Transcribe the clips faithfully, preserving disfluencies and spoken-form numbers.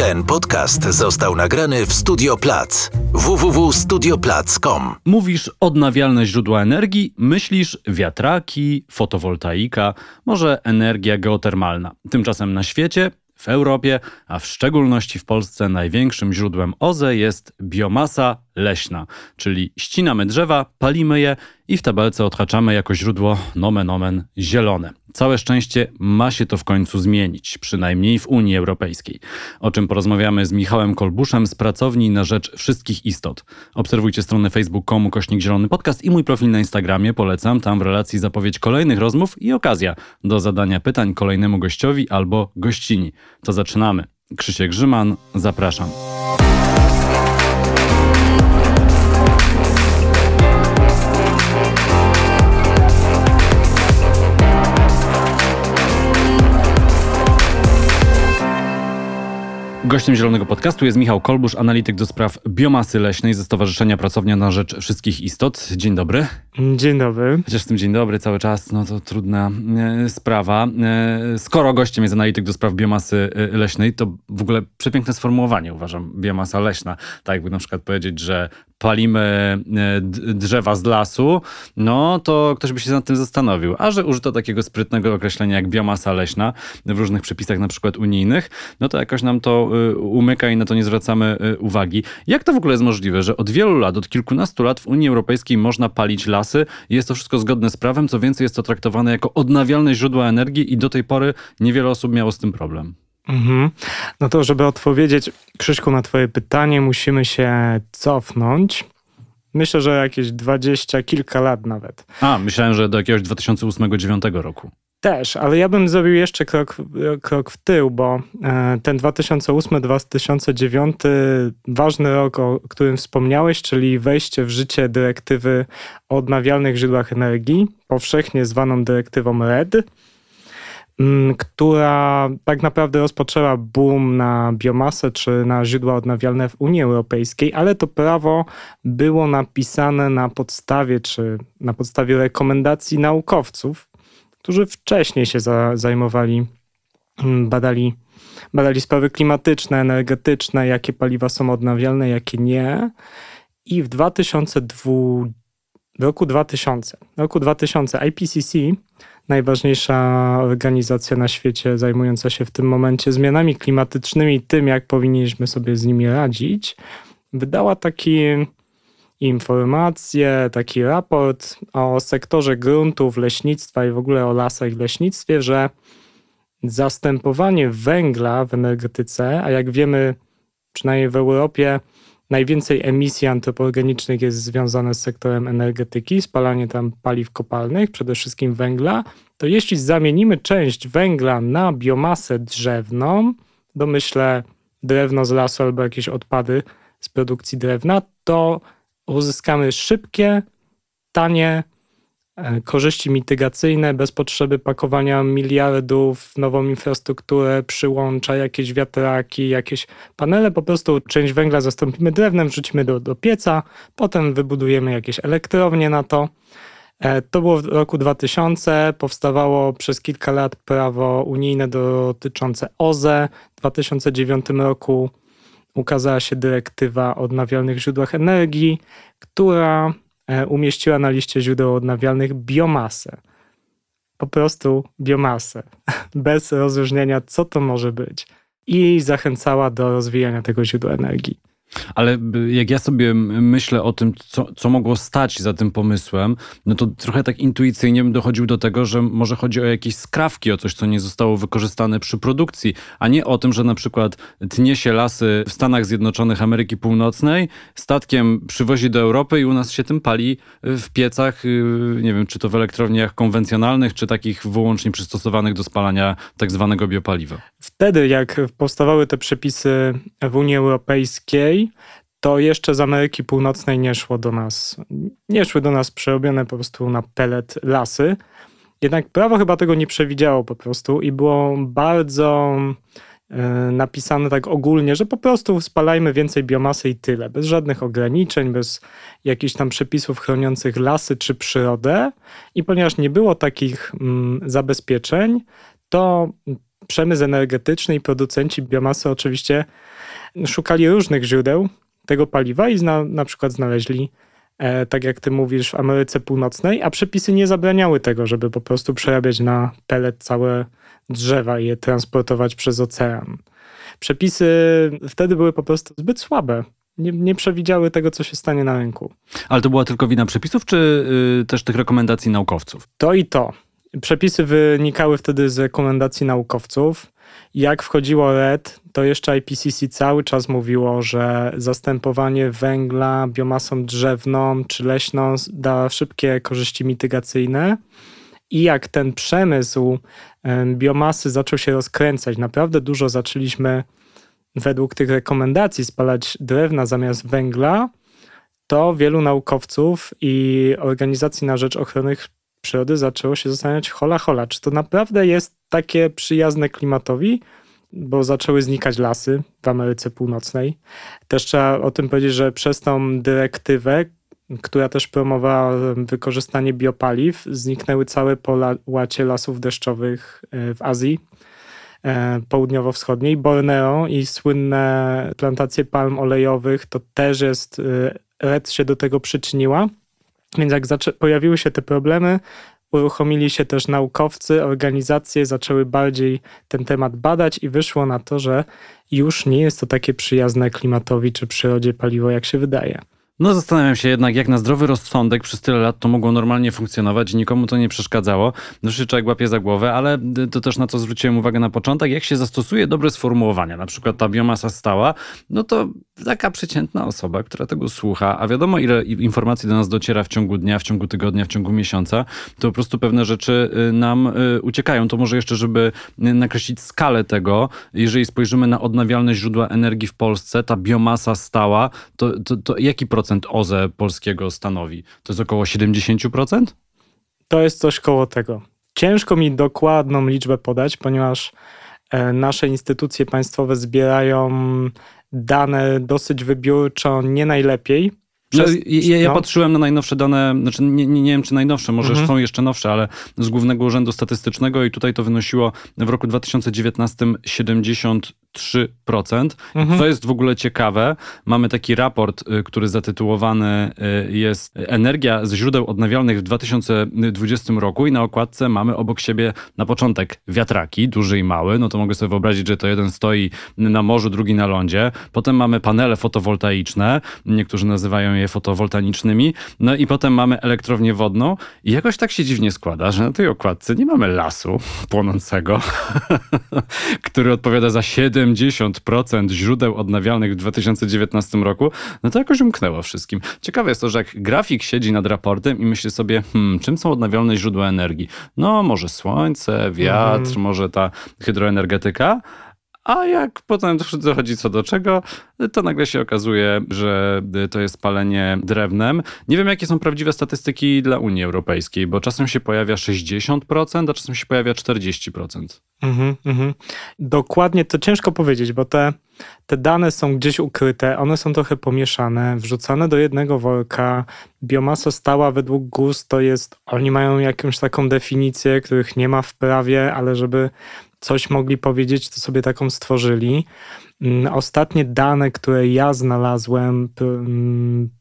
Ten podcast został nagrany w Studio Plac. w w w kropka studio plac kropka com. Mówisz odnawialne źródła energii, myślisz wiatraki, fotowoltaika, może energia geotermalna. Tymczasem na świecie, w Europie, a w szczególności w Polsce największym źródłem O Z E jest biomasa leśna, czyli ścinamy drzewa, palimy je i w tabelce odhaczamy jako źródło nomen omen zielone. Całe szczęście ma się to w końcu zmienić, przynajmniej w Unii Europejskiej. O czym porozmawiamy z Michałem Kolbuszem z Pracowni na Rzecz Wszystkich Istot. Obserwujcie stronę facebook kropka com kośnik Zielony Podcast i mój profil na Instagramie. Polecam tam w relacji zapowiedź kolejnych rozmów i okazja do zadania pytań kolejnemu gościowi albo gościni. To zaczynamy. Krzysiek Grzyman, zapraszam. Gościem Zielonego Podcastu jest Michał Kolbusz, analityk do spraw biomasy leśnej ze Stowarzyszenia Pracownia na Rzecz Wszystkich Istot. Dzień dobry. Dzień dobry. Chociaż z tym dzień dobry cały czas, no to trudna e, sprawa. E, skoro gościem jest analityk do spraw biomasy e, leśnej, to w ogóle przepiękne sformułowanie, uważam, biomasa leśna. Tak jakby na przykład powiedzieć, że palimy drzewa z lasu, no to ktoś by się nad tym zastanowił. A że użyto takiego sprytnego określenia jak biomasa leśna w różnych przepisach, na przykład unijnych, no to jakoś nam to umyka i na to nie zwracamy uwagi. Jak to w ogóle jest możliwe, że od wielu lat, od kilkunastu lat w Unii Europejskiej można palić lasy? Jest to wszystko zgodne z prawem, co więcej jest to traktowane jako odnawialne źródła energii i do tej pory niewiele osób miało z tym problem. Mhm. No to, żeby odpowiedzieć, Krzyśku, na twoje pytanie, musimy się cofnąć. Myślę, że jakieś dwadzieścia kilka lat nawet. A, myślałem, że do jakiegoś dwa tysiące ósmego dziewiątego roku. Też, ale ja bym zrobił jeszcze krok, krok w tył, bo ten dwa tysiące ósmy dwa tysiące dziewiąty ważny rok, o którym wspomniałeś, czyli wejście w życie dyrektywy o odnawialnych źródłach energii, powszechnie zwaną dyrektywą R E D, która tak naprawdę rozpoczęła boom na biomasę czy na źródła odnawialne w Unii Europejskiej, ale to prawo było napisane na podstawie czy na podstawie rekomendacji naukowców, którzy wcześniej się za, zajmowali, badali, badali sprawy klimatyczne, energetyczne, jakie paliwa są odnawialne, jakie nie. I w dwutysięcznym roku dwutysięcznym, roku dwutysięcznym I P C C, najważniejsza organizacja na świecie zajmująca się w tym momencie zmianami klimatycznymi i tym, jak powinniśmy sobie z nimi radzić, wydała takie informacje, taki raport o sektorze gruntów, leśnictwa i w ogóle o lasach i leśnictwie, że zastępowanie węgla w energetyce, a jak wiemy, przynajmniej w Europie, najwięcej emisji antropogenicznych jest związane z sektorem energetyki, spalanie tam paliw kopalnych, przede wszystkim węgla, to jeśli zamienimy część węgla na biomasę drzewną, domyślę drewno z lasu albo jakieś odpady z produkcji drewna, to uzyskamy szybkie, tanie korzyści mitygacyjne, bez potrzeby pakowania miliardów, nową infrastrukturę, przyłącza, jakieś wiatraki, jakieś panele. Po prostu część węgla zastąpimy drewnem, wrzucimy do, do pieca, potem wybudujemy jakieś elektrownie na to. To było w roku dwutysięcznym, powstawało przez kilka lat prawo unijne dotyczące O Z E. W dwa tysiące dziewiątym roku ukazała się dyrektywa o odnawialnych źródłach energii, która umieściła na liście źródeł odnawialnych biomasę. Po prostu biomasę. Bez rozróżnienia, co to może być. I zachęcała do rozwijania tego źródła energii. Ale jak ja sobie myślę o tym, co, co mogło stać za tym pomysłem, no to trochę tak intuicyjnie bym dochodził do tego, że może chodzi o jakieś skrawki, o coś, co nie zostało wykorzystane przy produkcji, a nie o tym, że na przykład tnie się lasy w Stanach Zjednoczonych Ameryki Północnej, statkiem przywozi do Europy i u nas się tym pali w piecach, nie wiem, czy to w elektrowniach konwencjonalnych, czy takich wyłącznie przystosowanych do spalania tak zwanego biopaliwa. Wtedy, jak powstawały te przepisy w Unii Europejskiej, to jeszcze z Ameryki Północnej nie szło do nas. Nie szły do nas przerobione po prostu na pelet lasy. Jednak prawo chyba tego nie przewidziało po prostu i było bardzo y, napisane tak ogólnie, że po prostu spalajmy więcej biomasy i tyle. Bez żadnych ograniczeń, bez jakichś tam przepisów chroniących lasy czy przyrodę. I ponieważ nie było takich mm, zabezpieczeń, to przemysł energetyczny i producenci biomasy oczywiście szukali różnych źródeł tego paliwa i zna, na przykład znaleźli, e, tak jak ty mówisz, w Ameryce Północnej, a przepisy nie zabraniały tego, żeby po prostu przerabiać na pelet całe drzewa i je transportować przez ocean. Przepisy wtedy były po prostu zbyt słabe. Nie, nie przewidziały tego, co się stanie na rynku. Ale to była tylko wina przepisów, czy y, też tych rekomendacji naukowców? To i to. Przepisy wynikały wtedy z rekomendacji naukowców. Jak wchodziło R E D, to jeszcze I P C C cały czas mówiło, że zastępowanie węgla biomasą drzewną czy leśną da szybkie korzyści mitygacyjne. I jak ten przemysł y, biomasy zaczął się rozkręcać, naprawdę dużo zaczęliśmy według tych rekomendacji spalać drewna zamiast węgla, to wielu naukowców i organizacji na rzecz ochrony przyrody zaczęło się zastanawiać, hola, hola, czy to naprawdę jest takie przyjazne klimatowi, bo zaczęły znikać lasy w Ameryce Północnej. Też trzeba o tym powiedzieć, że przez tą dyrektywę, która też promowała wykorzystanie biopaliw, zniknęły całe pola łacie lasów deszczowych w Azji Południowo-Wschodniej. Borneo i słynne plantacje palm olejowych, to też jest, R E D się do tego przyczyniła. Więc jak zaczę- pojawiły się te problemy, uruchomili się też naukowcy, organizacje, zaczęły bardziej ten temat badać i wyszło na to, że już nie jest to takie przyjazne klimatowi czy przyrodzie paliwo, jak się wydaje. No zastanawiam się jednak, jak na zdrowy rozsądek przez tyle lat to mogło normalnie funkcjonować i nikomu to nie przeszkadzało. Zresztą człowiek łapie za głowę, ale to też na co zwróciłem uwagę na początek, jak się zastosuje dobre sformułowania, na przykład ta biomasa stała, no to taka przeciętna osoba, która tego słucha, a wiadomo ile informacji do nas dociera w ciągu dnia, w ciągu tygodnia, w ciągu miesiąca, to po prostu pewne rzeczy nam uciekają. To może jeszcze, żeby nakreślić skalę tego, jeżeli spojrzymy na odnawialne źródła energii w Polsce, ta biomasa stała, to, to, to jaki procent O Z E polskiego stanowi? To jest około siedemdziesiąt procent? To jest coś koło tego. Ciężko mi dokładną liczbę podać, ponieważ nasze instytucje państwowe zbierają dane dosyć wybiórczo, nie najlepiej. Przez, no, ja, ja no. patrzyłem na najnowsze dane, znaczy nie, nie, nie wiem czy najnowsze, może mhm. są jeszcze nowsze, ale z Głównego Urzędu Statystycznego i tutaj to wynosiło w roku dwa tysiące dziewiętnastym siedemdziesiąt trzy procent. Mhm. Co jest w ogóle ciekawe, mamy taki raport, który zatytułowany jest Energia z źródeł odnawialnych w dwa tysiące dwudziestym roku i na okładce mamy obok siebie na początek wiatraki, duży i mały, no to mogę sobie wyobrazić, że to jeden stoi na morzu, drugi na lądzie. Potem mamy panele fotowoltaiczne, niektórzy nazywają je fotowoltanicznymi, no i potem mamy elektrownię wodną i jakoś tak się dziwnie składa, że na tej okładce nie mamy lasu płonącego, który odpowiada za siedem siedemdziesiąt procent źródeł odnawialnych w dwa tysiące dziewiętnastym roku, no to jakoś umknęło wszystkim. Ciekawe jest to, że jak grafik siedzi nad raportem i myśli sobie, hmm, czym są odnawialne źródła energii? No może słońce, wiatr, mhm. może ta hydroenergetyka, a jak potem dochodzi co do czego, to nagle się okazuje, że to jest palenie drewnem. Nie wiem, jakie są prawdziwe statystyki dla Unii Europejskiej, bo czasem się pojawia sześćdziesiąt procent, a czasem się pojawia czterdzieści procent. Mm-hmm, mm-hmm. Dokładnie, to ciężko powiedzieć, bo te, te dane są gdzieś ukryte, one są trochę pomieszane, wrzucane do jednego worka. Biomasa stała według G U S to jest, oni mają jakąś taką definicję, których nie ma w prawie, ale żeby coś mogli powiedzieć, to sobie taką stworzyli. Ostatnie dane, które ja znalazłem,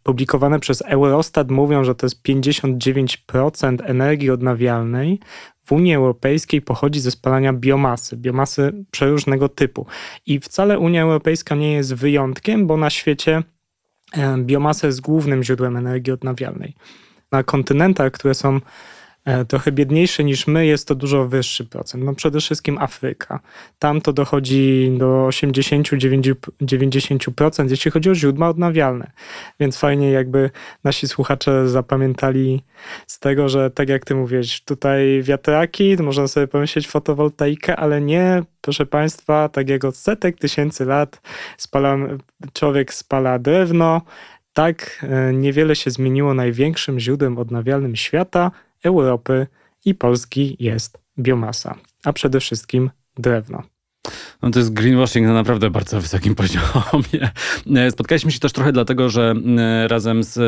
publikowane przez Eurostat, mówią, że to jest pięćdziesiąt dziewięć procent energii odnawialnej w Unii Europejskiej pochodzi ze spalania biomasy, biomasy przeróżnego typu. I wcale Unia Europejska nie jest wyjątkiem, bo na świecie biomasa jest głównym źródłem energii odnawialnej. Na kontynentach, które są trochę biedniejsze niż my, jest to dużo wyższy procent. No przede wszystkim Afryka. Tam to dochodzi do osiemdziesiąt do dziewięćdziesięciu procent, jeśli chodzi o źródła odnawialne. Więc fajnie jakby nasi słuchacze zapamiętali z tego, że tak jak ty mówisz, tutaj wiatraki, to można sobie pomyśleć fotowoltaikę, ale nie, proszę państwa, tak jak od setek tysięcy lat spala, człowiek spala drewno. Tak niewiele się zmieniło. Największym źródłem odnawialnym świata, Europy i Polski jest biomasa, a przede wszystkim drewno. No to jest greenwashing na naprawdę bardzo wysokim poziomie. Spotkaliśmy się też trochę dlatego, że razem z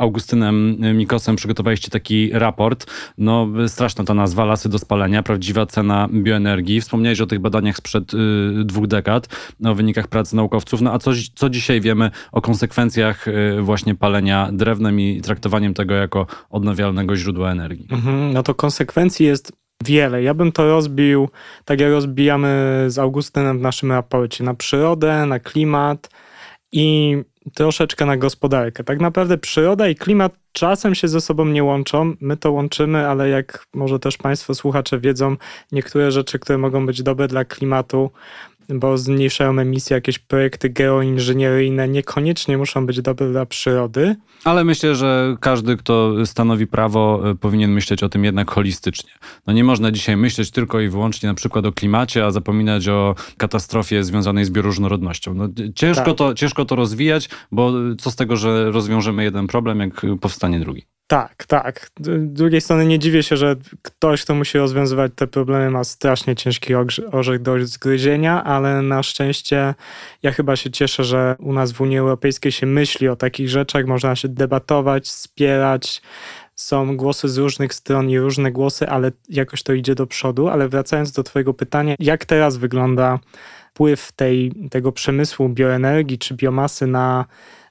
Augustynem Mikosem przygotowaliście taki raport. No straszna ta nazwa, Lasy do spalenia, prawdziwa cena bioenergii. Wspomniałeś o tych badaniach sprzed y, dwóch dekad, o wynikach pracy naukowców. No a co, co dzisiaj wiemy o konsekwencjach y, właśnie palenia drewnem i traktowaniem tego jako odnawialnego źródła energii? Mhm, no to konsekwencji jest wiele. Ja bym to rozbił, tak jak rozbijamy z Augustynem w naszym raporcie, na przyrodę, na klimat i troszeczkę na gospodarkę. Tak naprawdę przyroda i klimat czasem się ze sobą nie łączą. My to łączymy, ale jak może też Państwo słuchacze wiedzą, niektóre rzeczy, które mogą być dobre dla klimatu, bo zmniejszają emisję, jakieś projekty geoinżynieryjne niekoniecznie muszą być dobre dla przyrody. Ale myślę, że każdy, kto stanowi prawo, powinien myśleć o tym jednak holistycznie. No nie można dzisiaj myśleć tylko i wyłącznie na przykład o klimacie, a zapominać o katastrofie związanej z bioróżnorodnością. No ciężko, tak. to, ciężko to rozwijać, bo co z tego, że rozwiążemy jeden problem, jak powstanie drugi. Tak, tak. Z drugiej strony nie dziwię się, że ktoś, kto musi rozwiązywać te problemy, ma strasznie ciężki orzech do zgryzienia, ale na szczęście ja chyba się cieszę, że u nas w Unii Europejskiej się myśli o takich rzeczach, można się debatować, wspierać, są głosy z różnych stron i różne głosy, ale jakoś to idzie do przodu. Ale wracając do twojego pytania, jak teraz wygląda wpływ tej, tego przemysłu bioenergii czy biomasy na,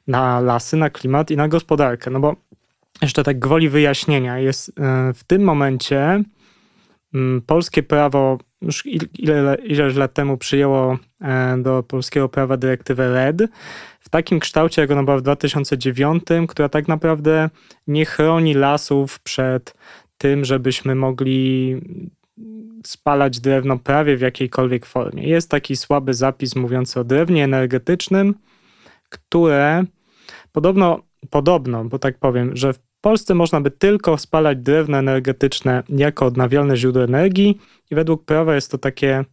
na lasy, na klimat i na gospodarkę? No bo jeszcze tak gwoli wyjaśnienia. Jest w tym momencie polskie prawo, już ile, ile lat temu przyjęło do polskiego prawa dyrektywę R E D w takim kształcie, jak ona była w dwa tysiące dziewiątym, która tak naprawdę nie chroni lasów przed tym, żebyśmy mogli spalać drewno prawie w jakiejkolwiek formie. Jest taki słaby zapis mówiący o drewnie energetycznym, które podobno Podobno, bo tak powiem, że w Polsce można by tylko spalać drewno energetyczne jako odnawialne źródło energii i według prawa jest to takie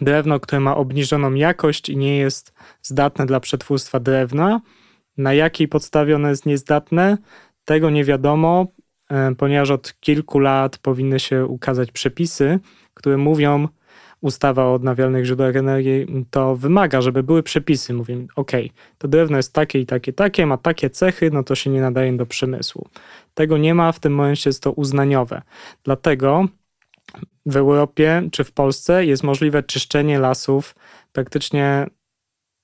drewno, które ma obniżoną jakość i nie jest zdatne dla przetwórstwa drewna. Na jakiej podstawie ono jest niezdatne? Tego nie wiadomo, ponieważ od kilku lat powinny się ukazać przepisy, które mówią, ustawa o odnawialnych źródłach energii to wymaga, żeby były przepisy. Mówimy, ok, to drewno jest takie i takie, takie, ma takie cechy, no to się nie nadaje do przemysłu. Tego nie ma, w tym momencie jest to uznaniowe. Dlatego w Europie czy w Polsce jest możliwe czyszczenie lasów praktycznie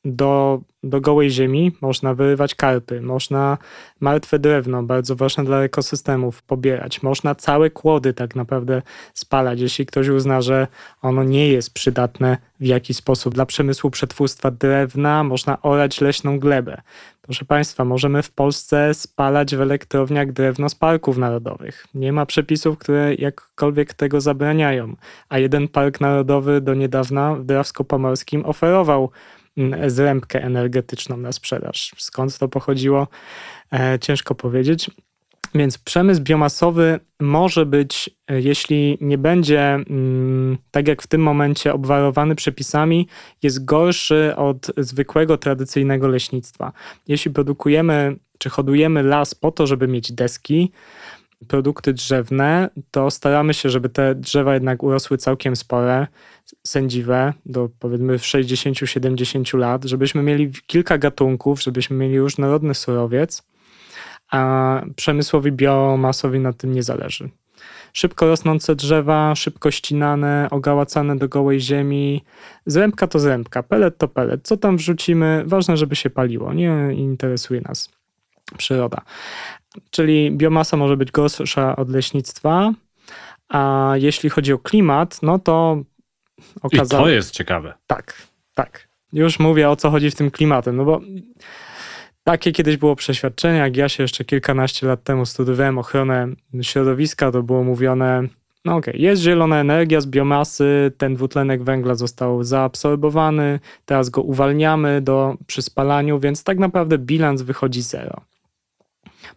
do, do gołej ziemi. Można wyrywać karpy, można martwe drewno, bardzo ważne dla ekosystemów, pobierać. Można całe kłody tak naprawdę spalać, jeśli ktoś uzna, że ono nie jest przydatne w jakiś sposób dla przemysłu przetwórstwa drewna. Można orać leśną glebę. Proszę Państwa, możemy w Polsce spalać w elektrowniach drewno z parków narodowych. Nie ma przepisów, które jakkolwiek tego zabraniają. A jeden park narodowy do niedawna w Drawsko-Pomorskim oferował zrębkę energetyczną na sprzedaż. Skąd to pochodziło? E, ciężko powiedzieć. Więc przemysł biomasowy może być, jeśli nie będzie, mm, tak jak w tym momencie, obwarowany przepisami, jest gorszy od zwykłego, tradycyjnego leśnictwa. Jeśli produkujemy czy hodujemy las po to, żeby mieć deski, produkty drzewne, to staramy się, żeby te drzewa jednak urosły całkiem spore, sędziwe, do powiedzmy sześćdziesięciu do siedemdziesięciu lat, żebyśmy mieli kilka gatunków, żebyśmy mieli różnorodny surowiec, a przemysłowi biomasowi na tym nie zależy. Szybko rosnące drzewa, szybko ścinane, ogałacane do gołej ziemi. Zrębka to zrębka, pelet to pelet. Co tam wrzucimy? Ważne, żeby się paliło. Nie interesuje nas przyroda. Czyli biomasa może być gorsza od leśnictwa, a jeśli chodzi o klimat, no to okazało... I to jest ciekawe. Tak, tak. Już mówię, o co chodzi w tym klimatem, no bo takie kiedyś było przeświadczenie, jak ja się jeszcze kilkanaście lat temu studiowałem ochronę środowiska, to było mówione, no okej, okay, jest zielona energia z biomasy, ten dwutlenek węgla został zaabsorbowany, teraz go uwalniamy do, przy spalaniu, więc tak naprawdę bilans wychodzi zero.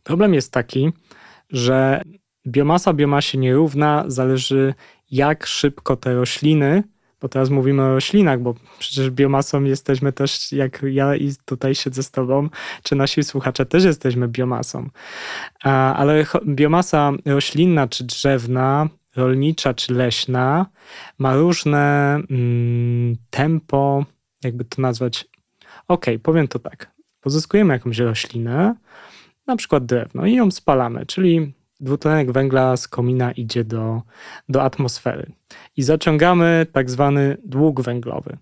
Problem jest taki, że biomasa biomasie nierówna, zależy jak szybko te rośliny, bo teraz mówimy o roślinach, bo przecież biomasą jesteśmy też, jak ja i tutaj siedzę z tobą, czy nasi słuchacze też jesteśmy biomasą. Ale biomasa roślinna czy drzewna rolnicza czy leśna ma różne mm, tempo, jakby to nazwać. Okej, powiem to tak. Pozyskujemy jakąś roślinę, na przykład drewno, i ją spalamy, czyli dwutlenek węgla z komina idzie do, do atmosfery. I zaciągamy tak zwany dług węglowy.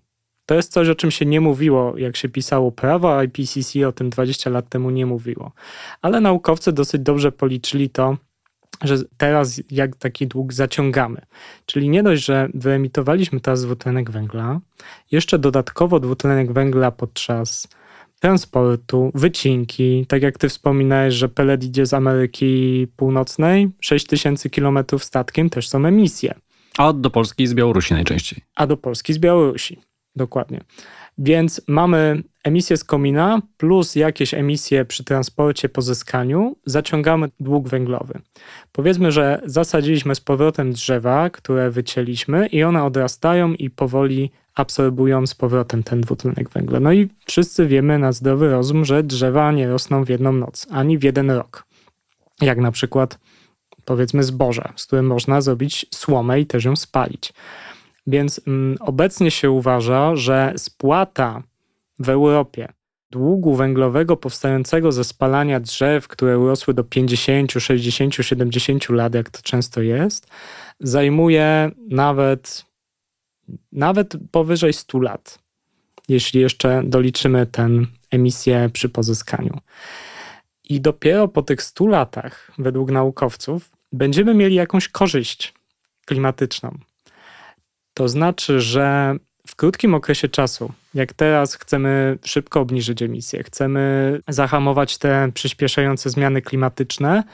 To jest coś, o czym się nie mówiło, jak się pisało prawo, a I P C C o tym dwadzieścia lat temu nie mówiło. Ale naukowcy dosyć dobrze policzyli to, że teraz jak taki dług zaciągamy. Czyli nie dość, że wyemitowaliśmy teraz dwutlenek węgla, jeszcze dodatkowo dwutlenek węgla podczas transportu, wycinki, tak jak ty wspominałeś, że pelet idzie z Ameryki Północnej, sześć tysięcy kilometrów statkiem, też są emisje. A do Polski z Białorusi najczęściej. A do Polski z Białorusi, dokładnie. Więc mamy emisję z komina plus jakieś emisje przy transporcie, pozyskaniu, zaciągamy dług węglowy. Powiedzmy, że zasadziliśmy z powrotem drzewa, które wycięliśmy, i one odrastają i powoli absorbują z powrotem ten dwutlenek węgla. No i wszyscy wiemy na zdrowy rozum, że drzewa nie rosną w jedną noc, ani w jeden rok. Jak na przykład powiedzmy zboże, z którym można zrobić słomę i też ją spalić. Więc mm, obecnie się uważa, że spłata w Europie długu węglowego powstającego ze spalania drzew, które urosły do pięćdziesięciu, sześćdziesięciu, siedemdziesięciu lat, jak to często jest, zajmuje nawet, nawet powyżej stu lat, jeśli jeszcze doliczymy tę emisję przy pozyskaniu. I dopiero po tych stu latach, według naukowców, będziemy mieli jakąś korzyść klimatyczną. To znaczy, że w krótkim okresie czasu, jak teraz chcemy szybko obniżyć emisje, chcemy zahamować te przyspieszające zmiany klimatyczne,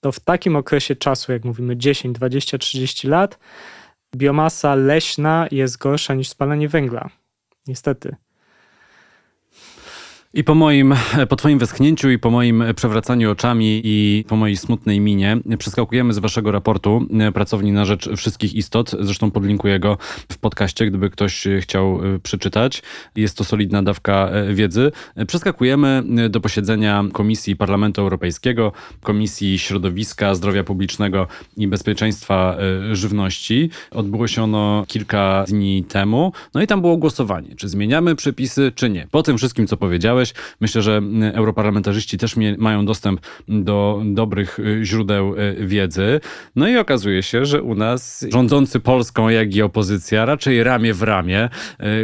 to w takim okresie czasu, jak mówimy dziesięć, dwadzieścia, trzydzieści lat, biomasa leśna jest gorsza niż spalanie węgla. Niestety. I po moim, po twoim westchnięciu i po moim przewracaniu oczami i po mojej smutnej minie przeskakujemy z waszego raportu Pracowni na Rzecz Wszystkich Istot. Zresztą podlinkuję go w podcaście, gdyby ktoś chciał przeczytać. Jest to solidna dawka wiedzy. Przeskakujemy do posiedzenia Komisji Parlamentu Europejskiego, Komisji Środowiska, Zdrowia Publicznego i Bezpieczeństwa Żywności. Odbyło się ono kilka dni temu. No i tam było głosowanie, czy zmieniamy przepisy, czy nie. Po tym wszystkim, co powiedziałeś, myślę, że europarlamentarzyści też mają dostęp do dobrych źródeł wiedzy. No i okazuje się, że u nas rządzący Polską, jak i opozycja, raczej ramię w ramię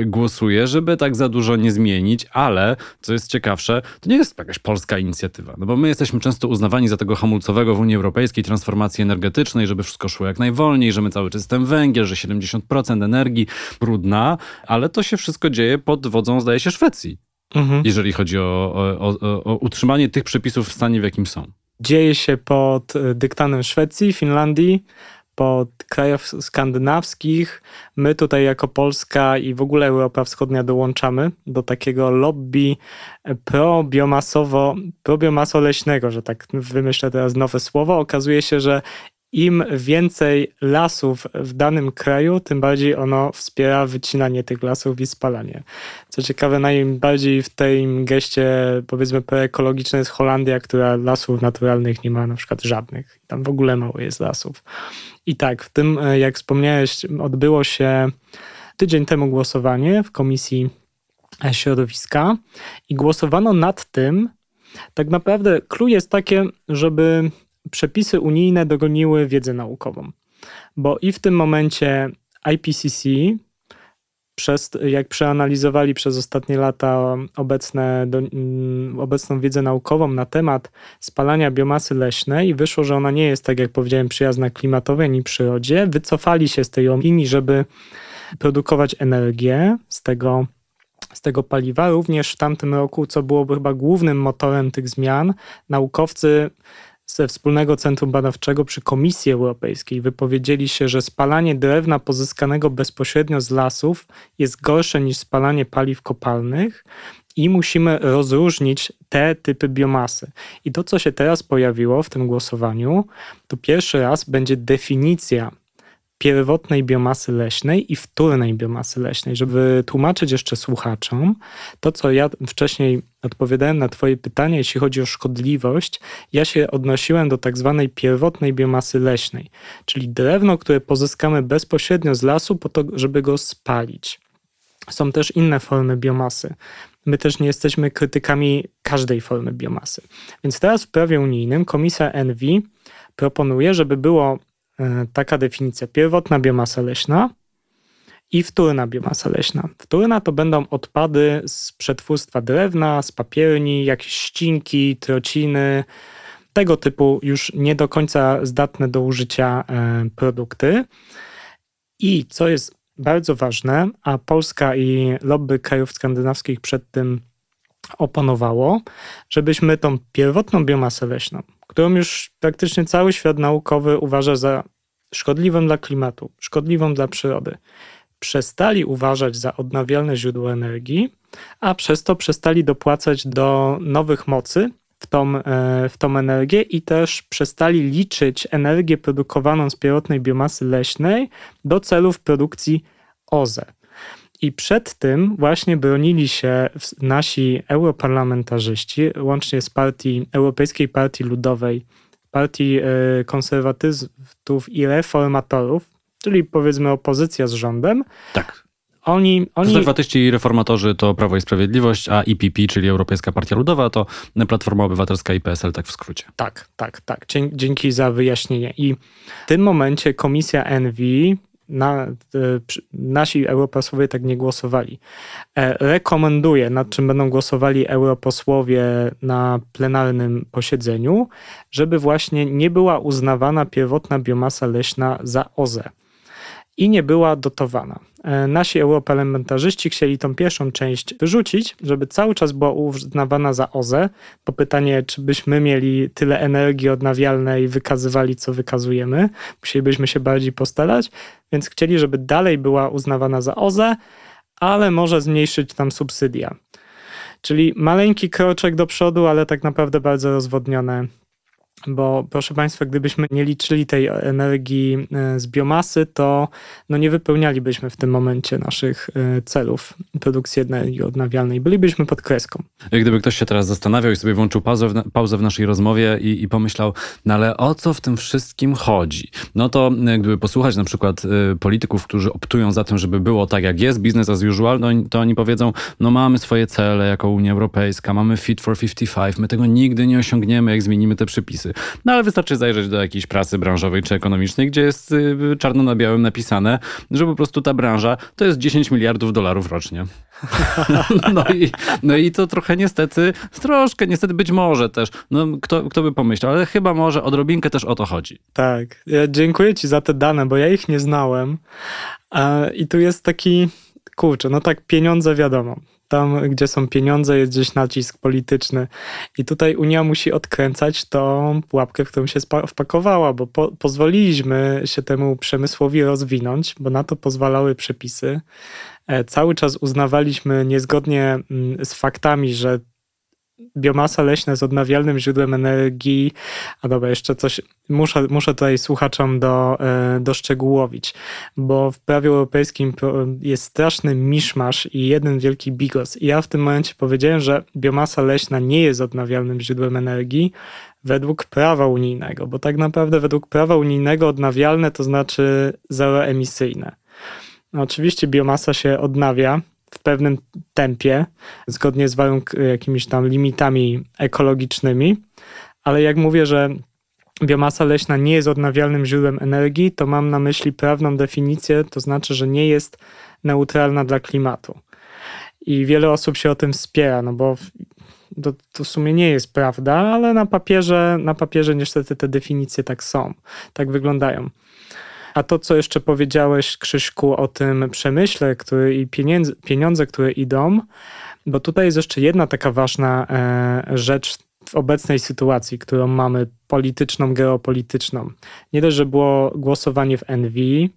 głosuje, żeby tak za dużo nie zmienić, ale, co jest ciekawsze, to nie jest jakaś polska inicjatywa, no bo my jesteśmy często uznawani za tego hamulcowego w Unii Europejskiej transformacji energetycznej, żeby wszystko szło jak najwolniej, że my cały czas ten węgiel, że siedemdziesiąt procent energii brudna, ale to się wszystko dzieje pod wodzą, zdaje się, Szwecji. Mhm. Jeżeli chodzi o, o, o, o utrzymanie tych przepisów w stanie, w jakim są. Dzieje się pod dyktanem Szwecji, Finlandii, pod krajów skandynawskich. My tutaj jako Polska i w ogóle Europa Wschodnia dołączamy do takiego lobby probiomasowo, probiomasoleśnego, że tak wymyślę teraz nowe słowo. Okazuje się, że im więcej lasów w danym kraju, tym bardziej ono wspiera wycinanie tych lasów i spalanie. Co ciekawe, najbardziej w tym geście, powiedzmy, proekologicznym jest Holandia, która lasów naturalnych nie ma na przykład żadnych. Tam w ogóle mało jest lasów. I tak, w tym, jak wspomniałeś, odbyło się tydzień temu głosowanie w Komisji Środowiska i głosowano nad tym, tak naprawdę clue jest takie, żeby przepisy unijne dogoniły wiedzę naukową, bo i w tym momencie I P C C, przez, jak przeanalizowali przez ostatnie lata obecne, do, obecną wiedzę naukową na temat spalania biomasy leśnej, wyszło, że ona nie jest, tak jak powiedziałem, przyjazna klimatowi ani przyrodzie, wycofali się z tej linii, żeby produkować energię z tego z tego paliwa. Również w tamtym roku, co było chyba głównym motorem tych zmian, naukowcy ze Wspólnego Centrum Badawczego przy Komisji Europejskiej wypowiedzieli się, że spalanie drewna pozyskanego bezpośrednio z lasów jest gorsze niż spalanie paliw kopalnych i musimy rozróżnić te typy biomasy. I to, co się teraz pojawiło w tym głosowaniu, to pierwszy raz będzie definicja pierwotnej biomasy leśnej i wtórnej biomasy leśnej. Żeby tłumaczyć jeszcze słuchaczom to, co ja wcześniej odpowiadałem na twoje pytanie, jeśli chodzi o szkodliwość, ja się odnosiłem do tak zwanej pierwotnej biomasy leśnej, czyli drewno, które pozyskamy bezpośrednio z lasu po to, żeby go spalić. Są też inne formy biomasy. My też nie jesteśmy krytykami każdej formy biomasy. Więc teraz w prawie unijnym Komisja E N V I proponuje, żeby było taka definicja: pierwotna biomasa leśna i wtórna biomasa leśna. Wtórna to będą odpady z przetwórstwa drewna, z papierni, jakieś ścinki, trociny, tego typu już nie do końca zdatne do użycia produkty. I co jest bardzo ważne, a Polska i lobby krajów skandynawskich przed tym oponowało, żebyśmy tą pierwotną biomasę leśną, którą już praktycznie cały świat naukowy uważa za szkodliwą dla klimatu, szkodliwą dla przyrody, przestali uważać za odnawialne źródło energii, a przez to przestali dopłacać do nowych mocy w tą, w tą energię i też przestali liczyć energię produkowaną z pierwotnej biomasy leśnej do celów produkcji O Z E. I przed tym właśnie bronili się nasi europarlamentarzyści, łącznie z partii, Europejskiej Partii Ludowej, Partii Konserwatystów i Reformatorów, czyli powiedzmy opozycja z rządem. Tak. Oni, oni... Konserwatyści i reformatorzy to Prawo i Sprawiedliwość, a I P P, czyli Europejska Partia Ludowa, to Platforma Obywatelska i P S L, tak w skrócie. Tak, tak, tak. Dzięki za wyjaśnienie. I w tym momencie Komisja E N V I, Na, nasi europosłowie tak nie głosowali. Rekomenduję, nad czym będą głosowali europosłowie na plenarnym posiedzeniu, żeby właśnie nie była uznawana pierwotna biomasa leśna za O Z E i nie była dotowana. Nasi europarlamentarzyści chcieli tą pierwszą część wyrzucić, żeby cały czas była uznawana za O Z E, bo pytanie, czy byśmy mieli tyle energii odnawialnej, wykazywali, co wykazujemy, musielibyśmy się bardziej postarać, więc chcieli, żeby dalej była uznawana za O Z E, ale może zmniejszyć tam subsydia. Czyli maleńki kroczek do przodu, ale tak naprawdę bardzo rozwodnione. Bo proszę Państwa, gdybyśmy nie liczyli tej energii z biomasy, to no nie wypełnialibyśmy w tym momencie naszych celów produkcji energii odnawialnej. Bylibyśmy pod kreską. Gdyby ktoś się teraz zastanawiał i sobie włączył pauzę w, pauzę w naszej rozmowie i, i pomyślał, no ale o co w tym wszystkim chodzi? No to gdyby posłuchać na przykład polityków, którzy optują za tym, żeby było tak jak jest, business as usual, no, to oni powiedzą, no mamy swoje cele jako Unia Europejska, mamy Fit for pięćdziesiąt pięć, my tego nigdy nie osiągniemy, jak zmienimy te przepisy. No ale wystarczy zajrzeć do jakiejś prasy branżowej czy ekonomicznej, gdzie jest czarno na białym napisane, że po prostu ta branża to jest dziesięć miliardów dolarów rocznie. No i, no i to trochę niestety, troszkę niestety być może też, no kto, kto by pomyślał, ale chyba może odrobinkę też o to chodzi. Tak, ja dziękuję ci za te dane, bo ja ich nie znałem i tu jest taki, kurczę, no tak pieniądze wiadomo. Tam, gdzie są pieniądze, jest gdzieś nacisk polityczny. I tutaj Unia musi odkręcać tą pułapkę, w którą się wpakowała, bo po, pozwoliliśmy się temu przemysłowi rozwinąć, bo na to pozwalały przepisy. Cały czas uznawaliśmy niezgodnie z faktami, że biomasa leśna z odnawialnym źródłem energii, a dobra, jeszcze coś, muszę, muszę tutaj słuchaczom do, doszczegółowić, bo w prawie europejskim jest straszny miszmasz i jeden wielki bigos. I ja w tym momencie powiedziałem, że biomasa leśna nie jest odnawialnym źródłem energii według prawa unijnego, bo tak naprawdę według prawa unijnego odnawialne to znaczy zeroemisyjne. No, oczywiście biomasa się odnawia w pewnym tempie, zgodnie z warunk- jakimiś tam limitami ekologicznymi, ale jak mówię, że biomasa leśna nie jest odnawialnym źródłem energii, to mam na myśli prawną definicję, to znaczy, że nie jest neutralna dla klimatu. I wiele osób się o tym wspiera, no bo to, to w sumie nie jest prawda, ale na papierze, na papierze niestety te definicje tak są, tak wyglądają. A to, co jeszcze powiedziałeś, Krzyśku, o tym przemyśle, który i pieniędzy, pieniądze, które idą, bo tutaj jest jeszcze jedna taka ważna e, rzecz w obecnej sytuacji, którą mamy polityczną, geopolityczną. Nie dość, że było głosowanie w E N V I,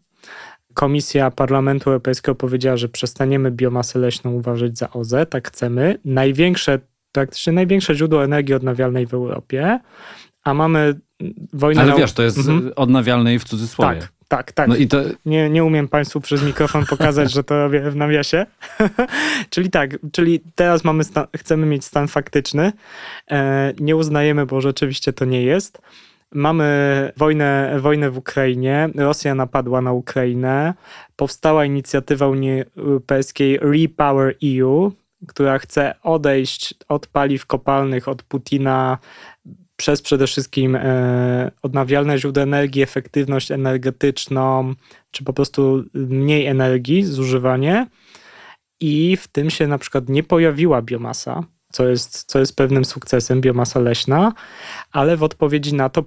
Komisja Parlamentu Europejskiego powiedziała, że przestaniemy biomasę leśną uważać za O Z E, tak chcemy. Największe, praktycznie największe źródło energii odnawialnej w Europie, a mamy wojnę... Ale wiesz, to jest mhm. odnawialnej w cudzysłowie. Tak. Tak, tak. No i to... nie, nie umiem Państwu przez mikrofon pokazać, że to robię w nawiasie. Czyli tak, czyli teraz mamy stan, chcemy mieć stan faktyczny. E, nie uznajemy, bo rzeczywiście to nie jest. Mamy wojnę, wojnę w Ukrainie, Rosja napadła na Ukrainę, powstała inicjatywa Unii Europejskiej REPowerEU, która chce odejść od paliw kopalnych, od Putina, przez przede wszystkim odnawialne źródła energii, efektywność energetyczną, czy po prostu mniej energii, zużywanie. I w tym się na przykład nie pojawiła biomasa, co jest, co jest pewnym sukcesem, biomasa leśna, ale w odpowiedzi na to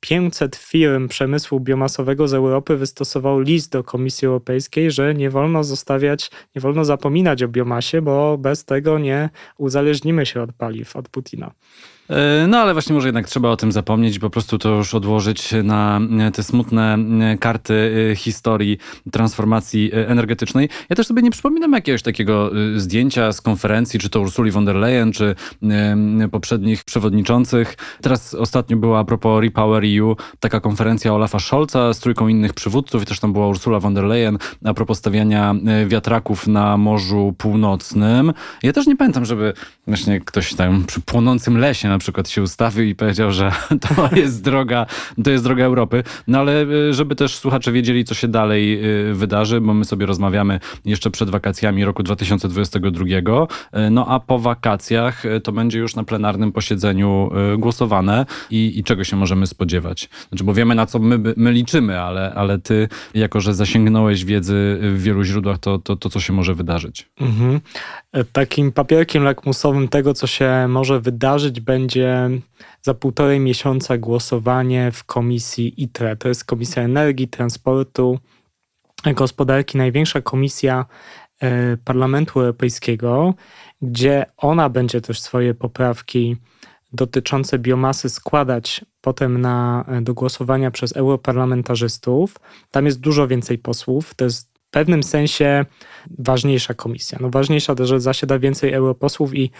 pięćset firm przemysłu biomasowego z Europy wystosowało list do Komisji Europejskiej, że nie wolno zostawiać, nie wolno zapominać o biomasie, bo bez tego nie uzależnimy się od paliw, od Putina. No ale właśnie może jednak trzeba o tym zapomnieć, po prostu to już odłożyć na te smutne karty historii transformacji energetycznej. Ja też sobie nie przypominam jakiegoś takiego zdjęcia z konferencji, czy to Ursuli von der Leyen, czy poprzednich przewodniczących. Teraz ostatnio była a propos REPowerEU taka konferencja Olafa Scholza z trójką innych przywódców i też tam była Ursula von der Leyen a propos stawiania wiatraków na Morzu Północnym. Ja też nie pamiętam, żeby właśnie ktoś tam przy płonącym lesie na na przykład się ustawił i powiedział, że to jest droga, to jest droga Europy. No ale żeby też słuchacze wiedzieli, co się dalej wydarzy, bo my sobie rozmawiamy jeszcze przed wakacjami roku dwa tysiące dwudziestego drugiego, no a po wakacjach to będzie już na plenarnym posiedzeniu głosowane i, i czego się możemy spodziewać. Znaczy, bo wiemy, na co my, my liczymy, ale, ale ty, jako że zasięgnąłeś wiedzy w wielu źródłach, to, to, to co się może wydarzyć. Mhm. Takim papierkiem lakmusowym tego, co się może wydarzyć, będzie będzie za półtorej miesiąca głosowanie w Komisji ITRE. To jest Komisja Energii, Transportu, Gospodarki, największa komisja Parlamentu Europejskiego, gdzie ona będzie też swoje poprawki dotyczące biomasy składać potem na, do głosowania przez europarlamentarzystów. Tam jest dużo więcej posłów, to jest w pewnym sensie ważniejsza komisja. No ważniejsza, że zasiada więcej europosłów i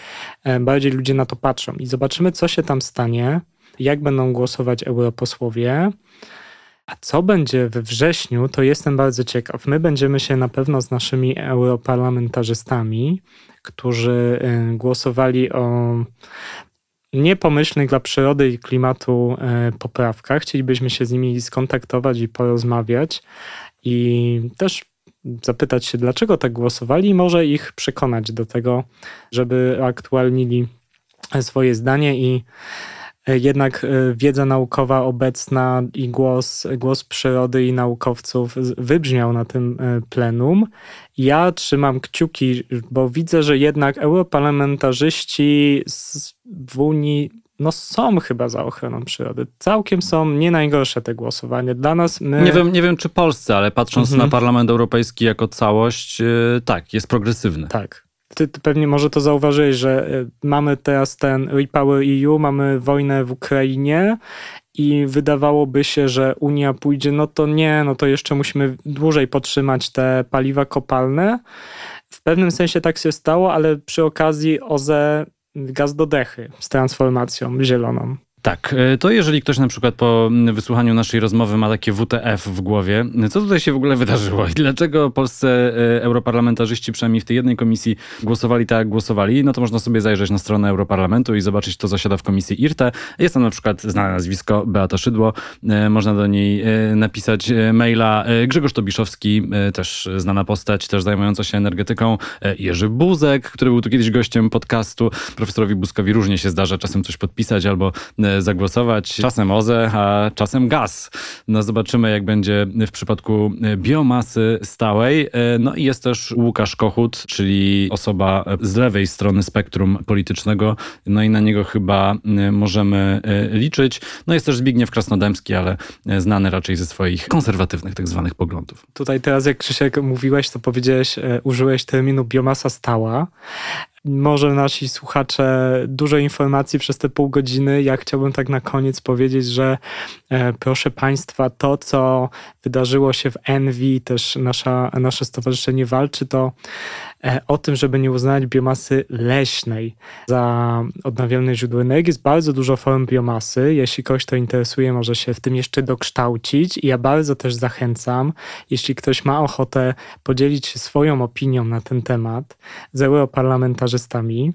bardziej ludzie na to patrzą. I zobaczymy, co się tam stanie, jak będą głosować europosłowie. A co będzie we wrześniu, to jestem bardzo ciekaw. My będziemy się na pewno z naszymi europarlamentarzystami, którzy głosowali o niepomyślnych dla przyrody i klimatu poprawkach. Chcielibyśmy się z nimi skontaktować i porozmawiać. I też zapytać się, dlaczego tak głosowali i może ich przekonać do tego, żeby aktualnili swoje zdanie i jednak wiedza naukowa obecna i głos, głos przyrody i naukowców wybrzmiał na tym plenum. Ja trzymam kciuki, bo widzę, że jednak europarlamentarzyści w Unii no są chyba za ochroną przyrody. Całkiem są nie najgorsze te głosowania. Dla nas my... Nie wiem, nie wiem czy Polsce, ale patrząc mhm. na Parlament Europejski jako całość, yy, tak, jest progresywny. Tak. Ty, ty pewnie może to zauważyłeś, że mamy teraz ten REPowerEU, mamy wojnę w Ukrainie i wydawałoby się, że Unia pójdzie, no to nie, no to jeszcze musimy dłużej podtrzymać te paliwa kopalne. W pewnym sensie tak się stało, ale przy okazji O Z E gaz do dechy z transformacją zieloną. Tak, to jeżeli ktoś na przykład po wysłuchaniu naszej rozmowy ma takie W T F w głowie, co tutaj się w ogóle wydarzyło i dlaczego polscy europarlamentarzyści przynajmniej w tej jednej komisji głosowali tak, jak głosowali, no to można sobie zajrzeć na stronę Europarlamentu i zobaczyć, kto zasiada w komisji IRTE. Jest tam na przykład znane nazwisko Beata Szydło, można do niej napisać maila. Grzegorz Tobiszowski, też znana postać, też zajmująca się energetyką. Jerzy Buzek, który był tu kiedyś gościem podcastu. Profesorowi Buzkowi różnie się zdarza czasem coś podpisać albo zagłosować. Czasem O Z E, a czasem gaz. No zobaczymy, jak będzie w przypadku biomasy stałej. No i jest też Łukasz Kochut, czyli osoba z lewej strony spektrum politycznego. No i na niego chyba możemy liczyć. No jest też Zbigniew Krasnodębski, ale znany raczej ze swoich konserwatywnych tak zwanych poglądów. Tutaj teraz, jak Krzysiek mówiłeś, to powiedziałeś, użyłeś terminu biomasa stała. Może nasi słuchacze dużo informacji przez te pół godziny. Ja chciałbym tak na koniec powiedzieć, że e, proszę Państwa, to co wydarzyło się w ENVI, też nasza, nasze stowarzyszenie walczy, to o tym, żeby nie uznawać biomasy leśnej za odnawialne źródło energii. Jest bardzo dużo form biomasy. Jeśli ktoś to interesuje, może się w tym jeszcze dokształcić. I ja bardzo też zachęcam, jeśli ktoś ma ochotę podzielić się swoją opinią na ten temat z europarlamentarzystami,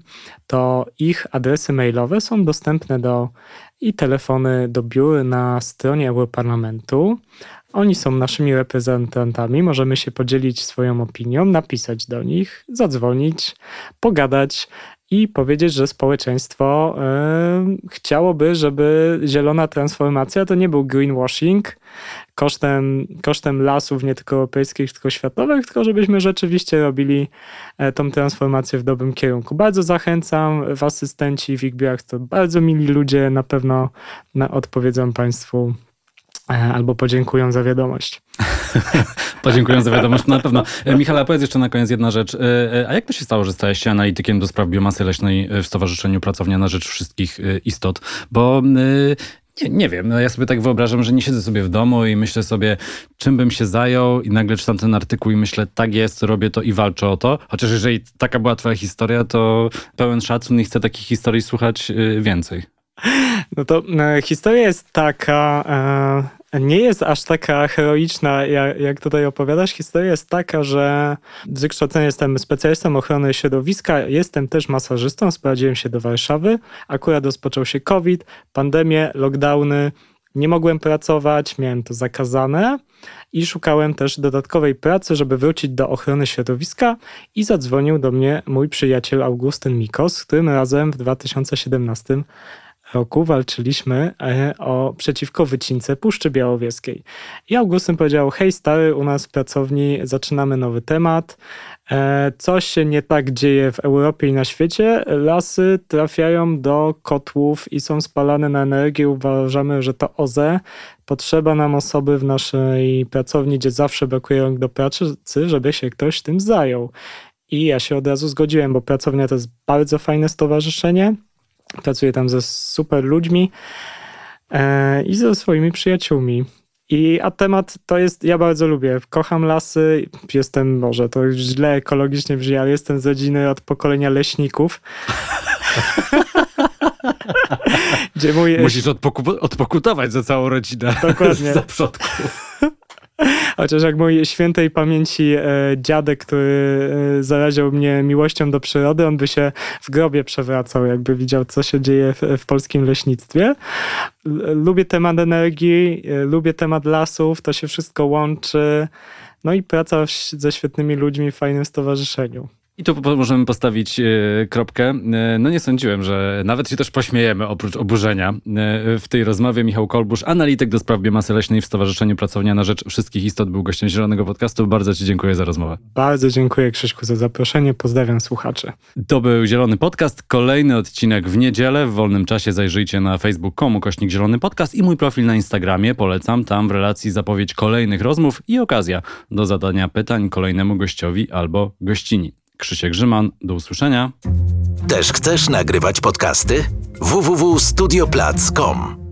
to ich adresy mailowe są dostępne do i telefony do biur na stronie Europarlamentu. Oni są naszymi reprezentantami, możemy się podzielić swoją opinią, napisać do nich, zadzwonić, pogadać i powiedzieć, że społeczeństwo yy, chciałoby, żeby zielona transformacja to nie był greenwashing kosztem, kosztem lasów nie tylko europejskich, tylko światowych, tylko żebyśmy rzeczywiście robili tą transformację w dobrym kierunku. Bardzo zachęcam, w asystenci w ich biurach to bardzo mili ludzie, na pewno odpowiedzą Państwu albo podziękują za wiadomość. Podziękuję za wiadomość, na pewno. Michale, powiedz jeszcze na koniec jedna rzecz. A jak to się stało, że stałeś się analitykiem do spraw biomasy leśnej w Stowarzyszeniu Pracownia na Rzecz Wszystkich Istot? Bo nie, nie wiem, ja sobie tak wyobrażam, że nie siedzę sobie w domu i myślę sobie, czym bym się zajął i nagle czytam ten artykuł i myślę, tak jest, robię to i walczę o to. Chociaż jeżeli taka była twoja historia, to pełen szacun i chcę takich historii słuchać więcej. No to e, historia jest taka, e, nie jest aż taka heroiczna, jak, jak tutaj opowiadasz. Historia jest taka, że z wykształcenia jestem specjalistą ochrony środowiska, jestem też masażystą, sprowadziłem się do Warszawy, akurat rozpoczął się COVID, pandemię, lockdowny, nie mogłem pracować, miałem to zakazane i szukałem też dodatkowej pracy, żeby wrócić do ochrony środowiska i zadzwonił do mnie mój przyjaciel Augustyn Mikos, z którym razem w dwa tysiące siedemnastym roku walczyliśmy o, przeciwko wycince Puszczy Białowieskiej. I Augustyn powiedział, hej stary, u nas w pracowni zaczynamy nowy temat, coś się nie tak dzieje w Europie i na świecie, lasy trafiają do kotłów i są spalane na energię, uważamy, że to O Z E, potrzeba nam osoby w naszej pracowni, gdzie zawsze brakuje rąk do pracy, żeby się ktoś tym zajął. I ja się od razu zgodziłem, bo pracownia to jest bardzo fajne stowarzyszenie, pracuję tam ze super ludźmi e, i ze swoimi przyjaciółmi. I, a temat to jest, ja bardzo lubię, kocham lasy, jestem, może to źle ekologicznie brzmi, ale jestem z rodziny od pokolenia leśników. Gdzie mój... Musisz odpoku- odpokutować za całą rodzinę. Dokładnie. Za przodków. Chociaż jak mój świętej pamięci dziadek, który zaraził mnie miłością do przyrody, on by się w grobie przewracał, jakby widział, co się dzieje w polskim leśnictwie. Lubię temat energii, lubię temat lasów, to się wszystko łączy. No i praca ze świetnymi ludźmi w fajnym stowarzyszeniu. I tu możemy postawić kropkę. No nie sądziłem, że nawet się też pośmiejemy oprócz oburzenia. W tej rozmowie Michał Kolbusz, analityk do spraw biomasy leśnej w Stowarzyszeniu Pracownia na Rzecz Wszystkich Istot, był gościem Zielonego Podcastu. Bardzo ci dziękuję za rozmowę. Bardzo dziękuję Krzyśku za zaproszenie. Pozdrawiam słuchaczy. To był Zielony Podcast. Kolejny odcinek w niedzielę. W wolnym czasie zajrzyjcie na facebook.com kośnik Zielony Podcast i mój profil na Instagramie. Polecam tam w relacji zapowiedź kolejnych rozmów i okazja do zadania pytań kolejnemu gościowi albo gościni. Krzysiek Grzyman, do usłyszenia. Też chcesz nagrywać podcasty? w w w kropka studio plac kropka com